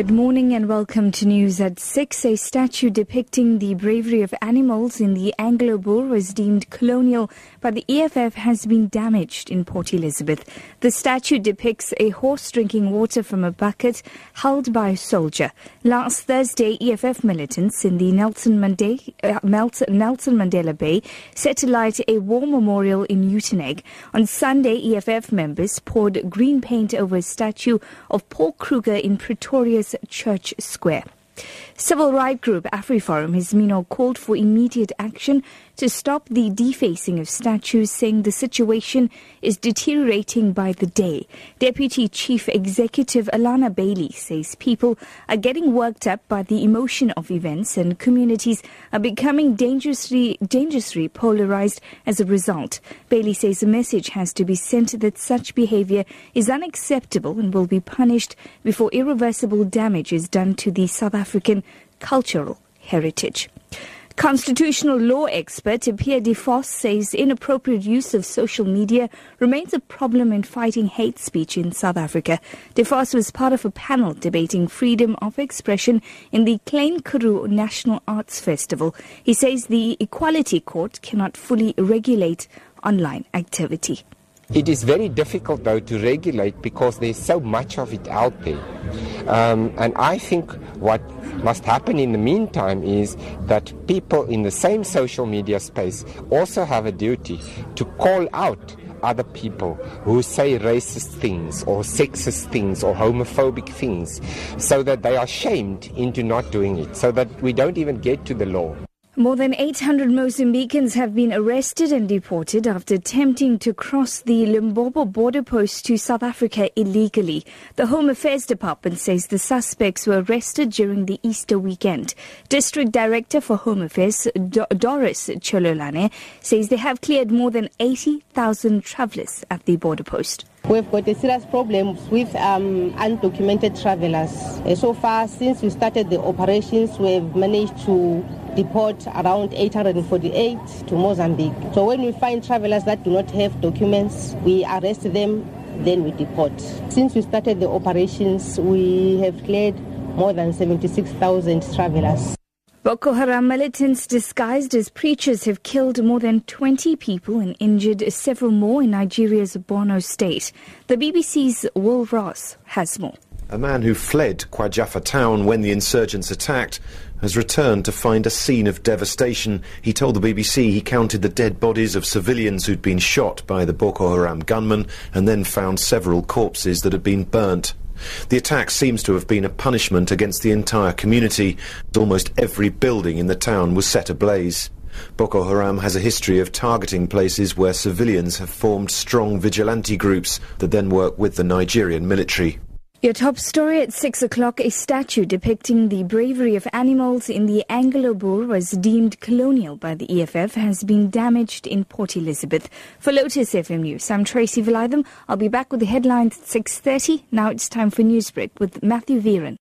Good morning and welcome to News at 6. A statue depicting the bravery of animals in the Anglo Boer was deemed colonial by the EFF has been damaged in Port Elizabeth. The statue depicts a horse drinking water from a bucket held by a soldier. Last Thursday, EFF militants in the Nelson Mandela Bay set alight a war memorial in Uteneg. On Sunday, EFF members poured green paint over a statue of Paul Kruger in Pretoria Church Square. Civil rights group AfriForum has meanwhile called for immediate action to stop the defacing of statues, saying the situation is deteriorating by the day. Deputy Chief Executive Alana Bailey says people are getting worked up by the emotion of events and communities are becoming dangerously polarized as a result. Bailey says a message has to be sent that such behavior is unacceptable and will be punished before irreversible damage is done to the South African cultural heritage. Constitutional law expert Pierre De Vos says inappropriate use of social media remains a problem in fighting hate speech in South Africa. De Vos was part of a panel debating freedom of expression in the Klein Karoo National Arts Festival. He says the Equality Court cannot fully regulate online activity. It is very difficult, though, to regulate because there's so much of it out there. And I think what must happen in the meantime is that people in the same social media space also have a duty to call out other people who say racist things or sexist things or homophobic things so that they are shamed into not doing it, so that we don't even get to the law. More than 800 Mozambicans have been arrested and deported after attempting to cross the Lebombo Border Post to South Africa illegally. The Home Affairs Department says the suspects were arrested during the Easter weekend. District Director for Home Affairs Doris Chololane says they have cleared more than 80,000 travellers at the border post. We've got a serious problem with undocumented travellers. So far, since we started the operations, we've managed to deport around 848 to Mozambique. So when we find travellers that do not have documents, we arrest them, then we deport. Since we started the operations, we have cleared more than 76,000 travellers. Boko Haram militants disguised as preachers have killed more than 20 people and injured several more in Nigeria's Borno state. The BBC's Will Ross has more. A man who fled Kwajafa town when the insurgents attacked has returned to find a scene of devastation. He told the BBC he counted the dead bodies of civilians who'd been shot by the Boko Haram gunmen and then found several corpses that had been burnt. The attack seems to have been a punishment against the entire community. Almost every building in the town was set ablaze. Boko Haram has a history of targeting places where civilians have formed strong vigilante groups that then work with the Nigerian military. Your top story at 6 o'clock, a statue depicting the bravery of animals in the Anglo Boer was deemed colonial by the EFF has been damaged in Port Elizabeth. For Lotus FM News, I'm Tracy Valaydham. I'll be back with the headlines at 6:30. Now it's time for Newsbreak with Matthew Viren.